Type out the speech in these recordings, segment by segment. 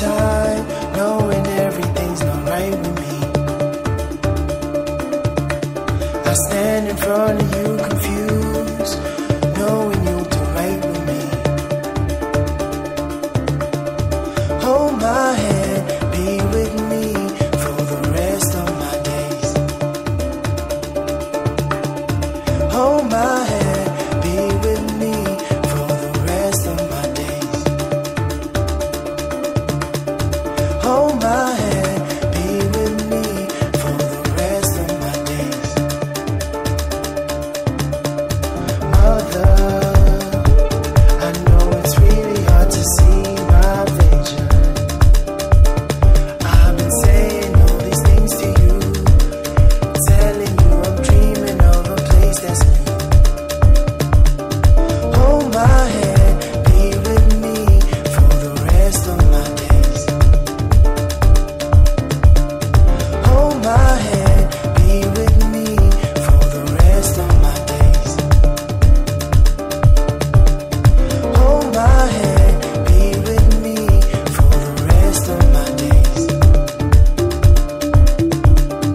time, knowing everything's not right with me. I stand in front of you confused, knowing you'll do right with me. Hold my hand, be with me for the rest of my days. Hold my hand, be with me for the rest of my days. Hold my hand, be with me for the rest of my days. Mother, I know it's really hard to see my vision. I've been saying all these things to you, telling you I'm dreaming of a place that's new. Hold my hand, be with me for the rest of my days. Hold my hand, be with me for the rest of my days. Hold my hand, be with me for the rest of my days. Hold my hand, be with me for the rest of my days. Hold my hand, be with me for the rest of my days. Hold my hand, be with me for the rest of my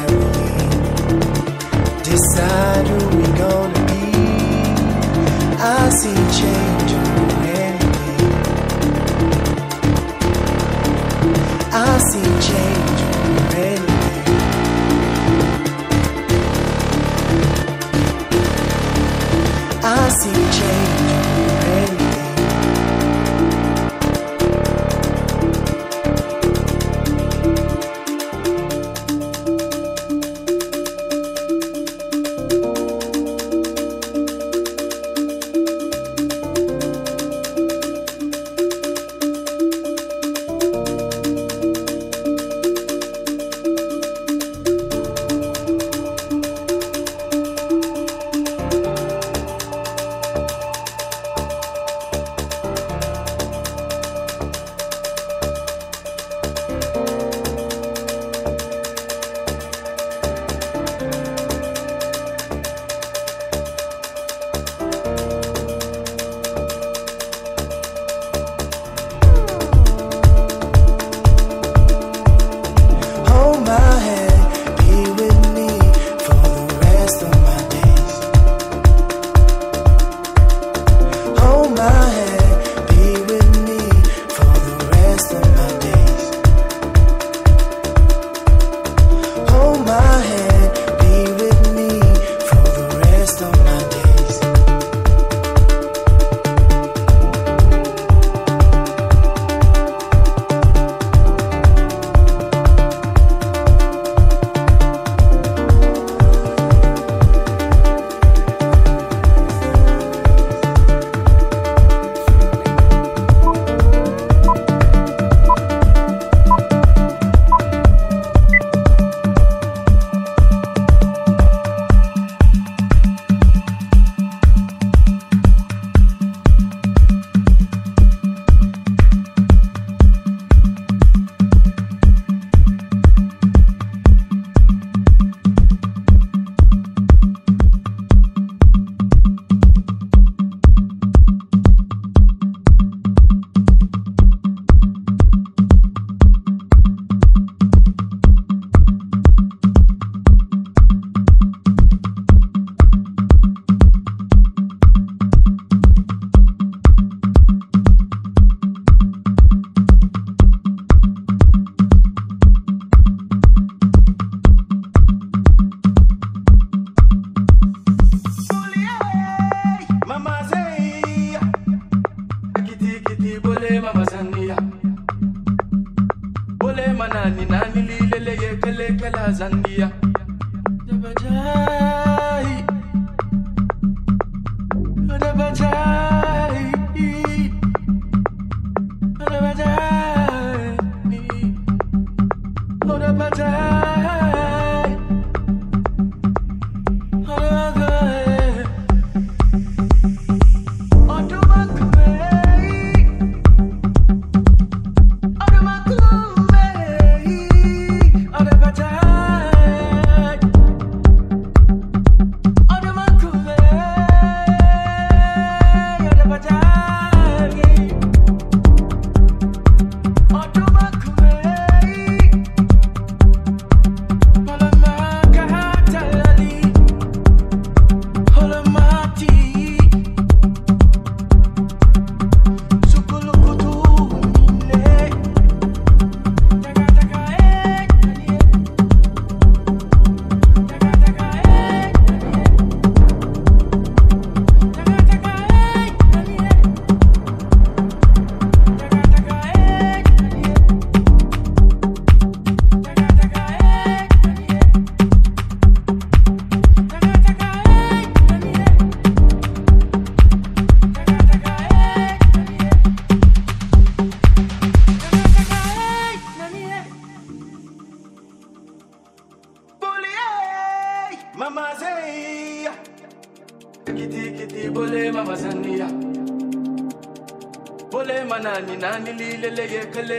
days. Decide who we gonna be. I see change already. I see change already. I see change Mama Zaya Kitty Kitty Bole Mama Zania Bole Manani Nani Lile Yekale